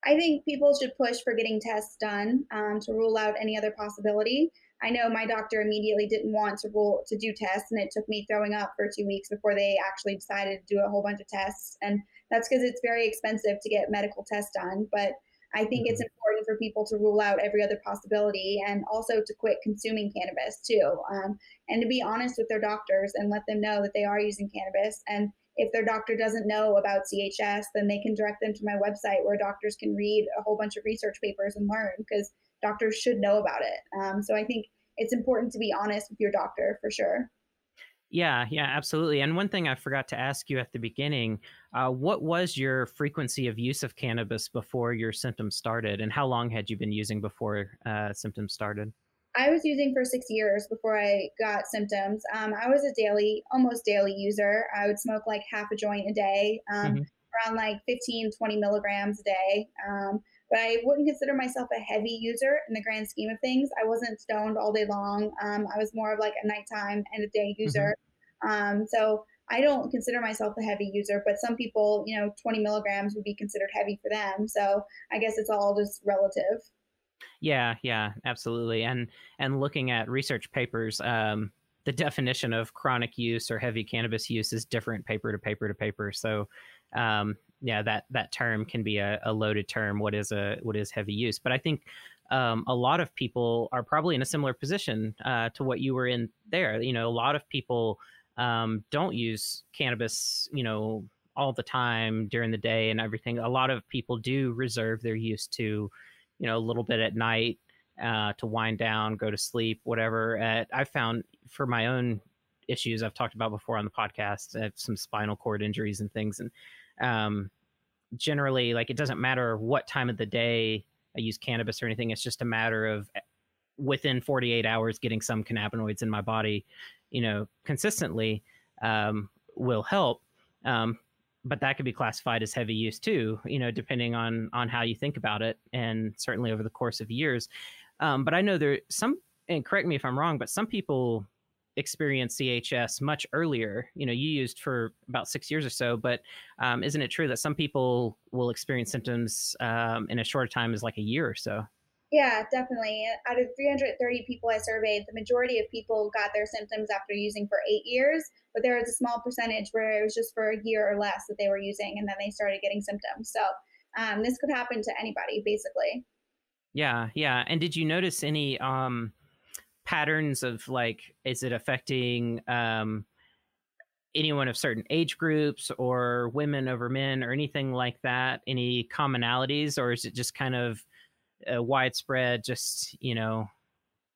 I think people should push for getting tests done um, to rule out any other possibility. I know my doctor immediately didn't want to rule to do tests, and it took me throwing up for two weeks before they actually decided to do a whole bunch of tests. And that's because it's very expensive to get medical tests done. But I think mm-hmm. it's important for people to rule out every other possibility, and also to quit consuming cannabis too. Um, and to be honest with their doctors and let them know that they are using cannabis. And if their doctor doesn't know about C H S, then they can direct them to my website where doctors can read a whole bunch of research papers and learn, because doctors should know about it. Um, so I think it's important to be honest with your doctor for sure. Yeah, yeah, absolutely. And one thing I forgot to ask you at the beginning, uh, what was your frequency of use of cannabis before your symptoms started? And how long had you been using before uh, symptoms started? I was using for six years before I got symptoms. Um, I was a daily, almost daily user. I would smoke like half a joint a day, um, mm-hmm. around like fifteen, twenty milligrams a day. Um, but I wouldn't consider myself a heavy user in the grand scheme of things. I wasn't stoned all day long. Um, I was more of like a nighttime and a day user. Mm-hmm. Um, so I don't consider myself a heavy user, but some people, you know, twenty milligrams would be considered heavy for them. So I guess it's all just relative. Yeah, yeah, absolutely. And and looking at research papers, um, the definition of chronic use or heavy cannabis use is different paper to paper to paper. So, um, yeah, that that term can be a, a loaded term. What is a what is heavy use? But I think um, a lot of people are probably in a similar position uh, to what you were in there. You know, a lot of people um, don't use cannabis, you know, all the time during the day and everything. A lot of people do reserve their use to, you know, a little bit at night uh, to wind down, go to sleep, whatever. Uh, I found for my own issues I've talked about before on the podcast, I have some spinal cord injuries and things. And um, generally, like, it doesn't matter what time of the day I use cannabis or anything. It's just a matter of within forty-eight hours getting some cannabinoids in my body, you know, consistently um, will help. Um, But that could be classified as heavy use too, you know, depending on on how you think about it, and certainly over the course of years. Um, but I know there some, and correct me if I'm wrong, but some people experience C H S much earlier. You know, you used for about six years or so, but um, isn't it true that some people will experience symptoms um, in a shorter time as like a year or so? Yeah, definitely. Out of three hundred thirty people I surveyed, the majority of people got their symptoms after using for eight years, but there was a small percentage where it was just for a year or less that they were using, and then they started getting symptoms. So um, this could happen to anybody, basically. Yeah, yeah. And did you notice any um, patterns of, like, is it affecting um, anyone of certain age groups or women over men or anything like that? Any commonalities, or is it just kind of Uh, widespread, just, you know?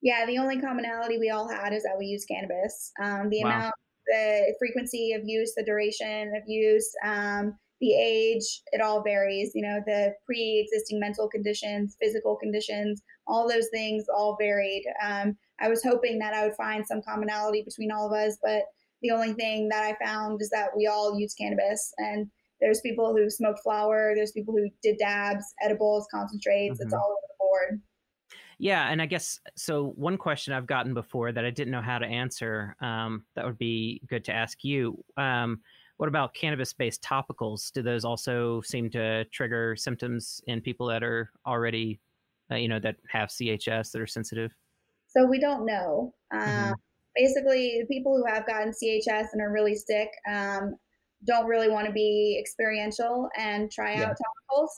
Yeah, the only commonality we all had is that we use cannabis. Um, the wow. amount, the frequency of use, the duration of use, um, the age, it all varies. You know, the pre-existing mental conditions, physical conditions, all those things all varied. Um, I was hoping that I would find some commonality between all of us, but the only thing that I found is that we all use cannabis. And there's people who smoked flower. There's people who did dabs, edibles, concentrates. Mm-hmm. It's all over the board. Yeah. And I guess, so one question I've gotten before that I didn't know how to answer, um, that would be good to ask you. Um, what about cannabis-based topicals? Do those also seem to trigger symptoms in people that are already, uh, you know, that have C H S, that are sensitive? So we don't know. Um, mm-hmm. Basically, the people who have gotten C H S and are really sick, um, don't really want to be experiential and try yeah. out topicals.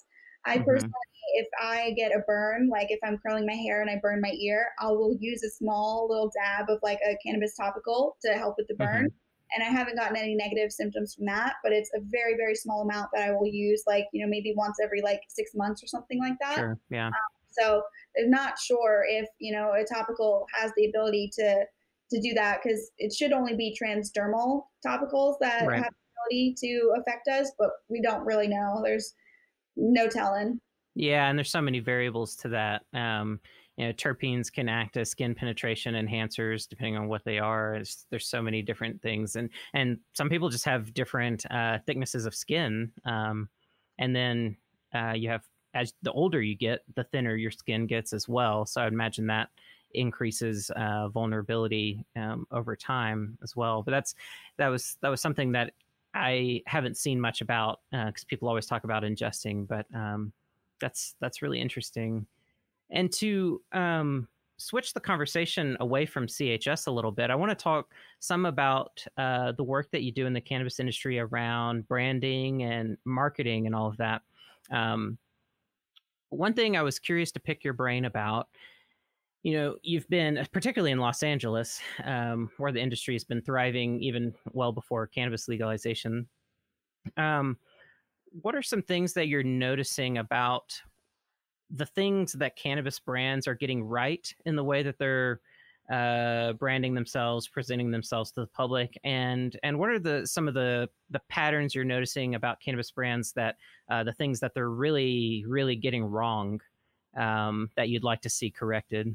I mm-hmm. personally, if I get a burn, like if I'm curling my hair and I burn my ear, I will use a small little dab of like a cannabis topical to help with the burn. Mm-hmm. And I haven't gotten any negative symptoms from that, but it's a very, very small amount that I will use, like, you know, maybe once every like six months or something like that. Sure. Yeah. Um, so I'm not sure if, you know, a topical has the ability to, to do that, because it should only be transdermal topicals that right. have to affect us, but we don't really know. There's no telling. Yeah, and there's so many variables to that. Um, you know, terpenes can act as skin penetration enhancers, depending on what they are. It's, there's so many different things, and and some people just have different uh, thicknesses of skin. Um, and then uh, you have, as the older you get, the thinner your skin gets as well. So I'd imagine that increases uh, vulnerability um, over time as well. But that's that was that was something that I haven't seen much about, because uh, people always talk about ingesting, but um, that's that's really interesting. And to um, switch the conversation away from C H S a little bit, I want to talk some about uh, the work that you do in the cannabis industry around branding and marketing and all of that. Um, one thing I was curious to pick your brain about, you know, you've been, particularly in Los Angeles, um, where the industry has been thriving even well before cannabis legalization. Um, what are some things that you're noticing about the things that cannabis brands are getting right in the way that they're uh, branding themselves, presenting themselves to the public? And and what are the some of the, the patterns you're noticing about cannabis brands that uh, the things that they're really, really getting wrong um, that you'd like to see corrected?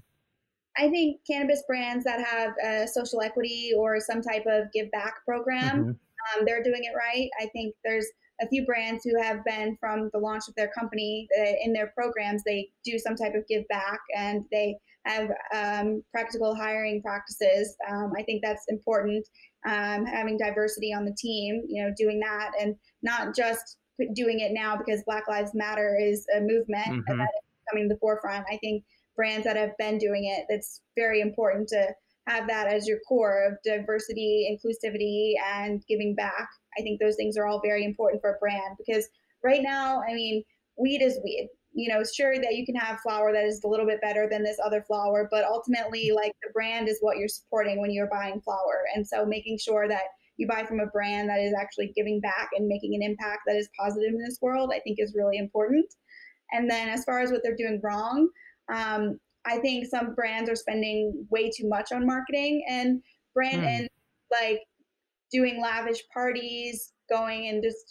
I think cannabis brands that have a social equity or some type of give back program, mm-hmm. um, they're doing it right. I think there's a few brands who have been, from the launch of their company, uh, in their programs, they do some type of give back, and they have um, practical hiring practices. Um, I think that's important. Um, having diversity on the team, you know, doing that, and not just doing it now because Black Lives Matter is a movement mm-hmm. and that is coming to the forefront. I think brands that have been doing it, that's very important to have that as your core of diversity, inclusivity, and giving back. I think those things are all very important for a brand, because right now, I mean, weed is weed. You know, sure that you can have flower that is a little bit better than this other flower, but ultimately, like, the brand is what you're supporting when you're buying flower. And so making sure that you buy from a brand that is actually giving back and making an impact that is positive in this world, I think is really important. And then as far as what they're doing wrong, Um, I think some brands are spending way too much on marketing and brand mm. and like doing lavish parties, going and just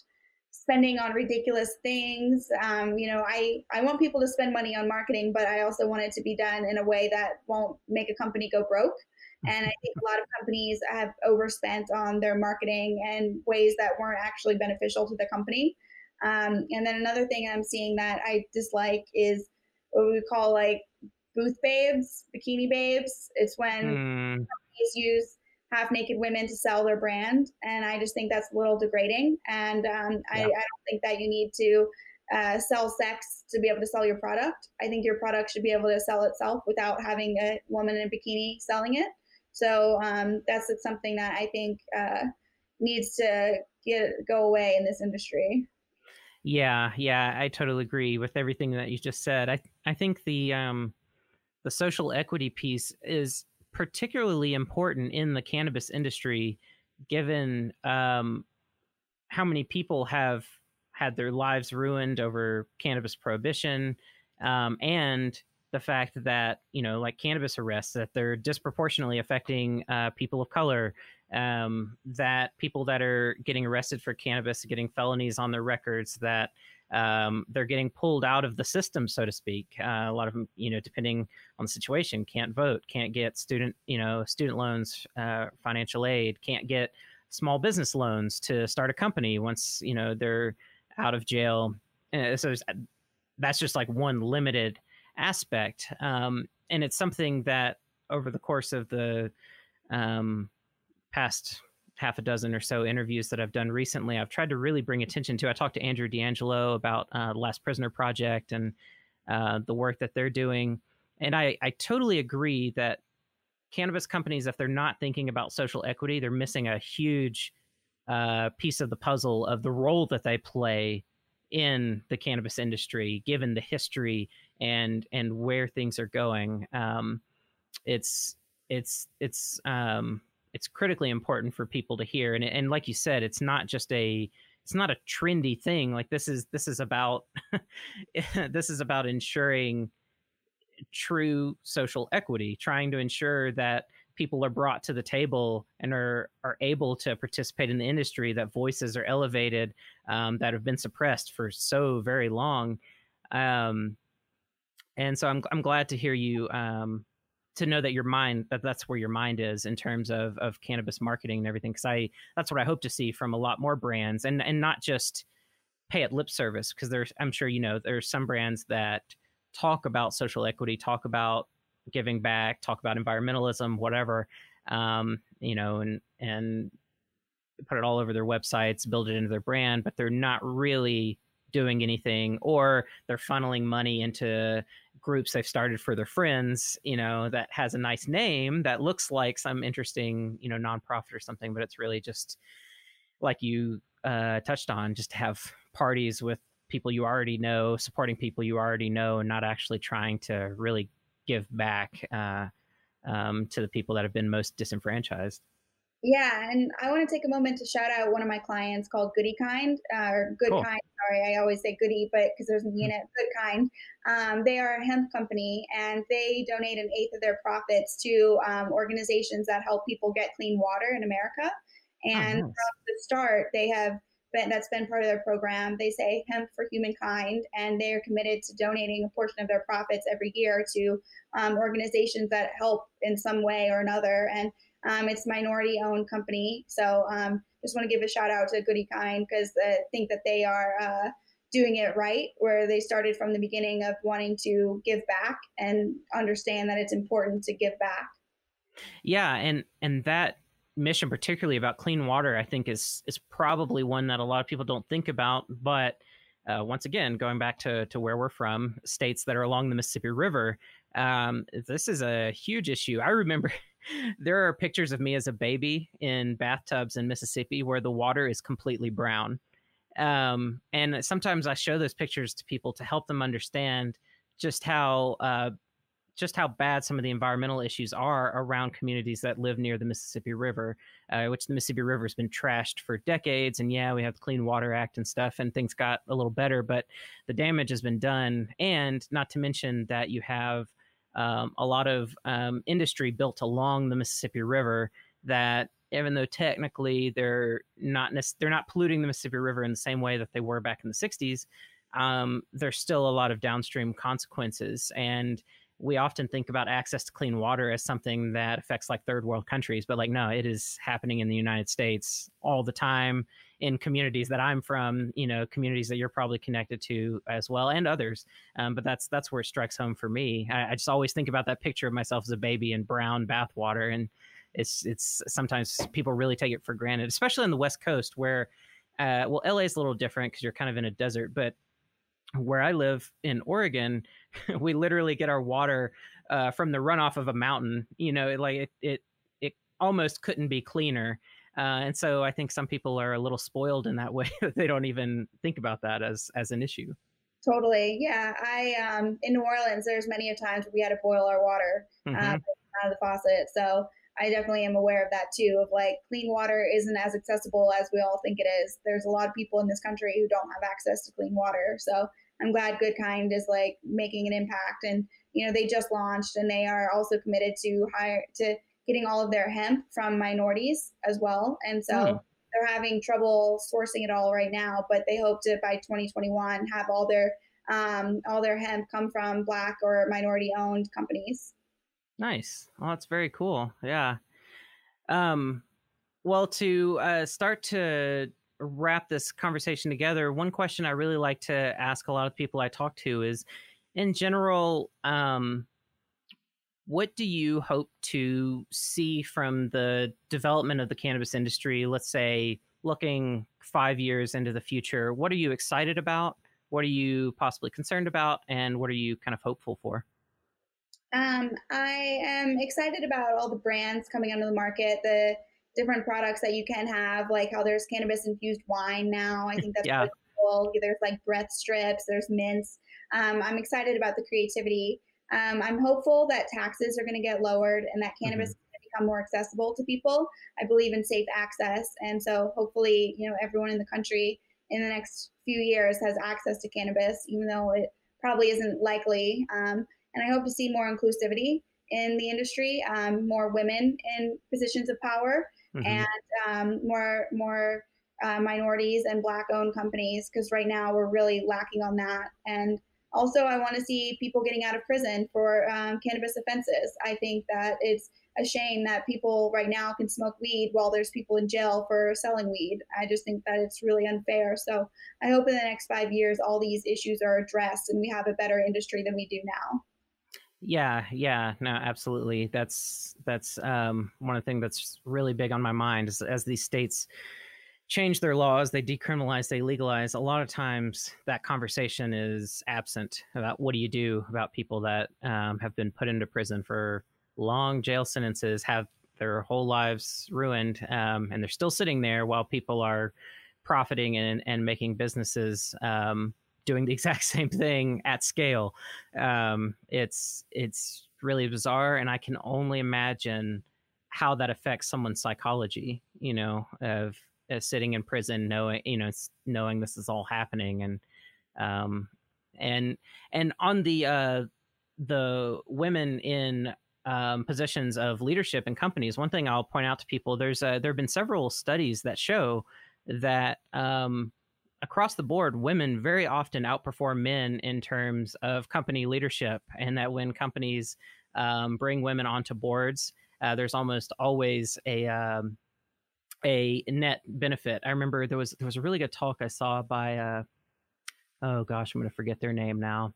spending on ridiculous things. Um, you know, I, I want people to spend money on marketing, but I also want it to be done in a way that won't make a company go broke. And I think a lot of companies have overspent on their marketing in ways that weren't actually beneficial to the company. Um, and then another thing I'm seeing that I dislike is what we call like booth babes, bikini babes. It's when mm. companies use half-naked women to sell their brand. And I just think that's a little degrading. And um, yeah. I, I don't think that you need to uh, sell sex to be able to sell your product. I think your product should be able to sell itself without having a woman in a bikini selling it. So um, that's something that I think uh, needs to get go away in this industry. Yeah, yeah, I totally agree with everything that you just said. I I think the um, the social equity piece is particularly important in the cannabis industry, given um, how many people have had their lives ruined over cannabis prohibition, um, and the fact that, you know, like cannabis arrests, that they're disproportionately affecting uh, people of color, um, that people that are getting arrested for cannabis, getting felonies on their records, that um, they're getting pulled out of the system, so to speak. Uh, a lot of them, you know, depending on the situation, can't vote, can't get student, you know, student loans, uh, financial aid, can't get small business loans to start a company once, you know, they're out of jail. And so that's just like one limited aspect. Um, and it's something that over the course of the um, past half a dozen or so interviews that I've done recently, I've tried to really bring attention to. I talked to Andrew D'Angelo about uh, the Last Prisoner Project and uh, the work that they're doing. And I, I totally agree that cannabis companies, if they're not thinking about social equity, they're missing a huge uh, piece of the puzzle of the role that they play in the cannabis industry, given the history and and where things are going. Um, it's it's it's um, it's critically important for people to hear. And and like you said, it's not just a it's not a trendy thing. Like this is this is about this is about ensuring true social equity, trying to ensure that people are brought to the table and are, are able to participate in the industry, that voices are elevated, um, that have been suppressed for so very long. Um, and so I'm, I'm glad to hear you, um, to know that your mind, that that's where your mind is in terms of, of cannabis marketing and everything. Cause I, that's what I hope to see from a lot more brands, and, and not just pay it lip service. Cause there's, I'm sure, you know, there's some brands that talk about social equity, talk about giving back, talk about environmentalism, whatever, um, you know, and and put it all over their websites, build it into their brand, but they're not really doing anything, or they're funneling money into groups they've started for their friends, you know, that has a nice name that looks like some interesting, you know, nonprofit or something, but it's really just like you uh, touched on, just to have parties with people you already know, supporting people you already know, and not actually trying to really give back uh, um, to the people that have been most disenfranchised. Yeah, and I want to take a moment to shout out one of my clients called Goodekind, uh, or Good cool. Kind. Sorry, I always say Goody, but because there's an E in it, Goodekind. Um, they are a hemp company, and they donate an eighth of their profits to um, organizations that help people get clean water in America. And oh, nice. From the start, they have been, that's been part of their program. They say Hemp for Humankind, and they are committed to donating a portion of their profits every year to Um, organizations that help in some way or another. And um, it's minority-owned company. So um, just want to give a shout out to Goodekind, because I think that they are uh, doing it right, where they started from the beginning of wanting to give back and understand that it's important to give back. Yeah, and and that mission, particularly about clean water, I think is is probably one that a lot of people don't think about. But uh, once again, going back to to where we're from, states that are along the Mississippi River, Um, this is a huge issue. I remember there are pictures of me as a baby in bathtubs in Mississippi where the water is completely brown. Um, and sometimes I show those pictures to people to help them understand just how, uh, just how bad some of the environmental issues are around communities that live near the Mississippi River, uh, which the Mississippi River has been trashed for decades. And yeah, we have the Clean Water Act and stuff, and things got a little better, but the damage has been done. And not to mention that you have Um, a lot of um, industry built along the Mississippi River that, even though technically they're not they're not polluting the Mississippi River in the same way that they were back in the sixties, um, there's still a lot of downstream consequences. And we often think about access to clean water as something that affects like third world countries, but like, no, it is happening in the United States all the time, in communities that I'm from, you know, communities that you're probably connected to as well, and others. Um, but that's, that's where it strikes home for me. I, I just always think about that picture of myself as a baby in brown bathwater, and it's it's sometimes people really take it for granted, especially on the West Coast where, uh, well, L A is a little different because you're kind of in a desert, but where I live in Oregon, we literally get our water uh, from the runoff of a mountain. You know, it, like it, it, it almost couldn't be cleaner. Uh, and so I think some people are a little spoiled in that way that they don't even think about that as as an issue. Totally. Yeah. I um, in New Orleans, there's many a times we had to boil our water mm-hmm. um, out of the faucet. So I definitely am aware of that, too, of like clean water isn't as accessible as we all think it is. There's a lot of people in this country who don't have access to clean water. So I'm glad Goodekind is like making an impact. And, you know, they just launched and they are also committed to hire to getting all of their hemp from minorities as well. And so mm. they're having trouble sourcing it all right now, but they hope to by twenty twenty-one have all their um, all their hemp come from Black or minority owned companies. Nice. Well, that's very cool. Yeah. Um, well, to uh, start to wrap this conversation together, one question I really like to ask a lot of people I talk to is, in general, um, what do you hope to see from the development of the cannabis industry? Let's say looking five years into the future, what are you excited about? What are you possibly concerned about? And what are you kind of hopeful for? Um, I am excited about all the brands coming onto the market, the different products that you can have, like how there's cannabis infused wine now. I think that's yeah. really cool. There's like breath strips, there's mints. Um, I'm excited about the creativity. Um, I'm hopeful that taxes are going to get lowered and that cannabis mm-hmm. is going to become more accessible to people. I believe in safe access. And so hopefully, you know, everyone in the country in the next few years has access to cannabis, even though it probably isn't likely. Um, And I hope to see more inclusivity in the industry, um, more women in positions of power, mm-hmm. and um, more more uh, minorities and Black-owned companies, because right now we're really lacking on that. And also, I want to see people getting out of prison for um, cannabis offenses. I think that it's a shame that people right now can smoke weed while there's people in jail for selling weed. I just think that it's really unfair. So I hope in the next five years, all these issues are addressed and we have a better industry than we do now. Yeah, yeah, no, absolutely. That's that's um, one of the things that's really big on my mind is as these states change their laws, they decriminalize, they legalize. A lot of times that conversation is absent about what do you do about people that um, have been put into prison for long jail sentences, have their whole lives ruined, um, and they're still sitting there while people are profiting and, and making businesses um doing the exact same thing at scale. Um, it's it's really bizarre, and I can only imagine how that affects someone's psychology. You know, of, of sitting in prison, knowing you know knowing this is all happening, and um, and and on the uh, the women in um, positions of leadership in companies. One thing I'll point out to people: there's uh, there have been several studies that show that. Um, Across the board, women very often outperform men in terms of company leadership, and that when companies um, bring women onto boards, uh, there's almost always a um, a net benefit. I remember there was there was a really good talk I saw by uh, oh gosh, I'm going to forget their name now.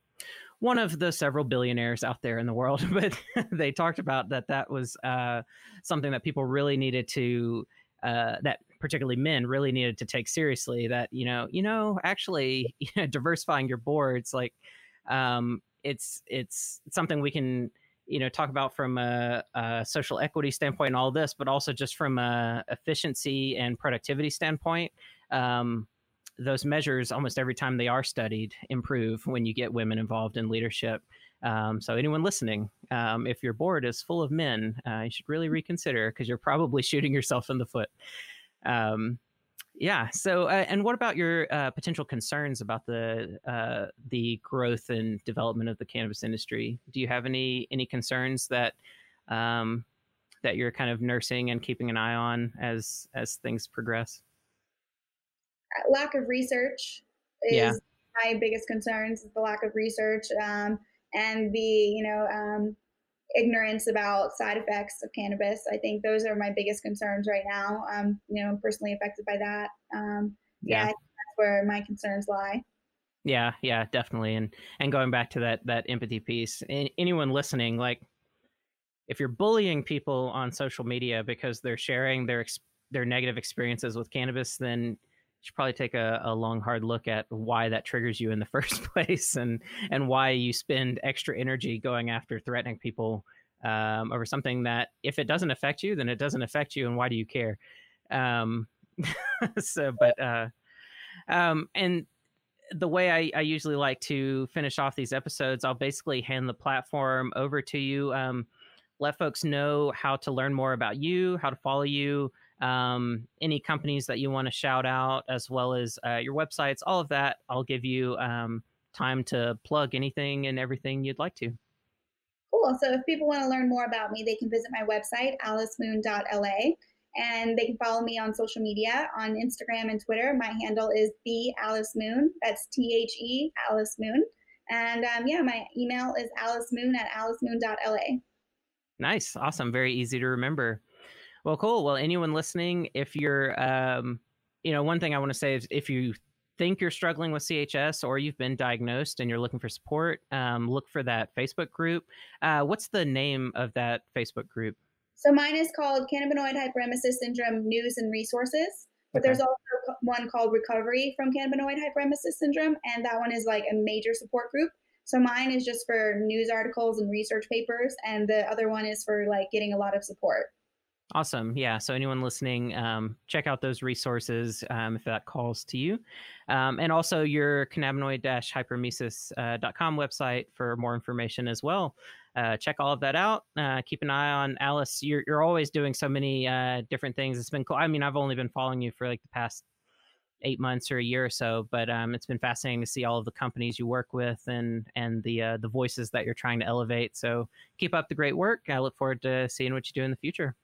One of the several billionaires out there in the world, but they talked about that that was uh, something that people really needed to uh, that. particularly men really needed to take seriously that, you know, you know, actually you know, diversifying your boards, like um, it's, it's something we can, you know, talk about from a, a social equity standpoint and all this, but also just from a efficiency and productivity standpoint. Um, those measures almost every time they are studied improve when you get women involved in leadership. Um, so anyone listening, um, if your board is full of men, uh, you should really reconsider because you're probably shooting yourself in the foot. Um, yeah. So, uh, and what about your uh, potential concerns about the uh, the growth and development of the cannabis industry? Do you have any any concerns that um, that you're kind of nursing and keeping an eye on as as things progress? Lack of research is yeah. my biggest concerns. Is the lack of research um, and the you know um, ignorance about side effects of cannabis. I think those are my biggest concerns right now. Um, you know, I'm personally affected by that. Um, yeah, yeah I think that's where my concerns lie. Yeah, yeah, definitely. And and going back to that that empathy piece, anyone listening, like if you're bullying people on social media because they're sharing their their negative experiences with cannabis, then you should probably take a, a long, hard look at why that triggers you in the first place, and and why you spend extra energy going after threatening people um, over something that, if it doesn't affect you, then it doesn't affect you, and why do you care? Um, so, but uh, um, and. The way I, I usually like to finish off these episodes, I'll basically hand the platform over to you. Um, let folks know how to learn more about you, how to follow you, um, any companies that you want to shout out, as well as uh, your websites, all of that. I'll give you um, time to plug anything and everything you'd like to. Cool. So if people want to learn more about me, they can visit my website, alice moon dot l a. And they can follow me on social media, on Instagram and Twitter. My handle is the Alice Moon. That's T H E Alice Moon. And um, yeah, my email is alice moon at alice moon dot l a. Nice. Awesome. Very easy to remember. Well, cool. Well, anyone listening, if you're, um, you know, one thing I want to say is if you think you're struggling with C H S or you've been diagnosed and you're looking for support, um, look for that Facebook group. Uh, what's the name of that Facebook group? So mine is called Cannabinoid Hyperemesis Syndrome News and Resources, but okay. There's also one called Recovery from Cannabinoid Hyperemesis Syndrome, and that one is like a major support group. So mine is just for news articles and research papers, and the other one is for like getting a lot of support. Awesome. Yeah. So anyone listening, um, check out those resources um, if that calls to you. Um, and also your cannabinoid hyperemesis dot com website for more information as well. Uh, check all of that out. Uh, keep an eye on Alice. You're, you're always doing so many uh, different things. It's been cool. I mean, I've only been following you for like the past eight months or a year or so, but um, it's been fascinating to see all of the companies you work with and and the uh, the voices that you're trying to elevate. So keep up the great work. I look forward to seeing what you do in the future.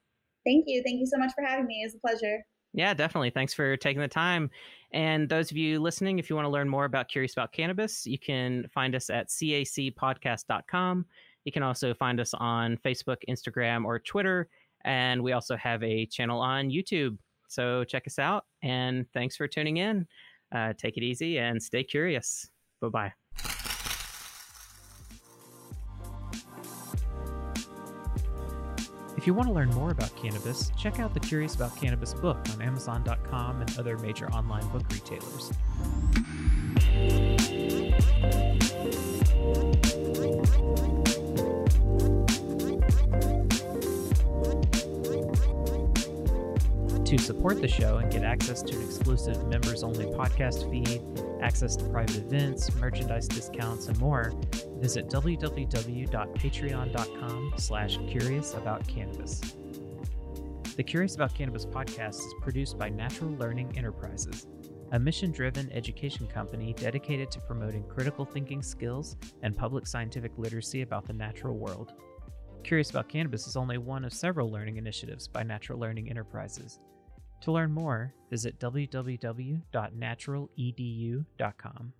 Thank you. Thank you so much for having me. It was a pleasure. Yeah, definitely. Thanks for taking the time. And those of you listening, if you want to learn more about Curious About Cannabis, you can find us at c a c podcast dot com. You can also find us on Facebook, Instagram, or Twitter. And we also have a channel on YouTube. So check us out. And thanks for tuning in. Uh, take it easy and stay curious. Bye-bye. If you want to learn more about cannabis, check out the Curious About Cannabis book on amazon dot com and other major online book retailers. To support the show and get access to an exclusive members-only podcast feed, access to private events, merchandise discounts, and more, visit w w w dot patreon dot com slash curious about cannabis. The Curious About Cannabis podcast is produced by Natural Learning Enterprises, a mission-driven education company dedicated to promoting critical thinking skills and public scientific literacy about the natural world. Curious About Cannabis is only one of several learning initiatives by Natural Learning Enterprises. To learn more, visit w w w dot natural e d u dot com.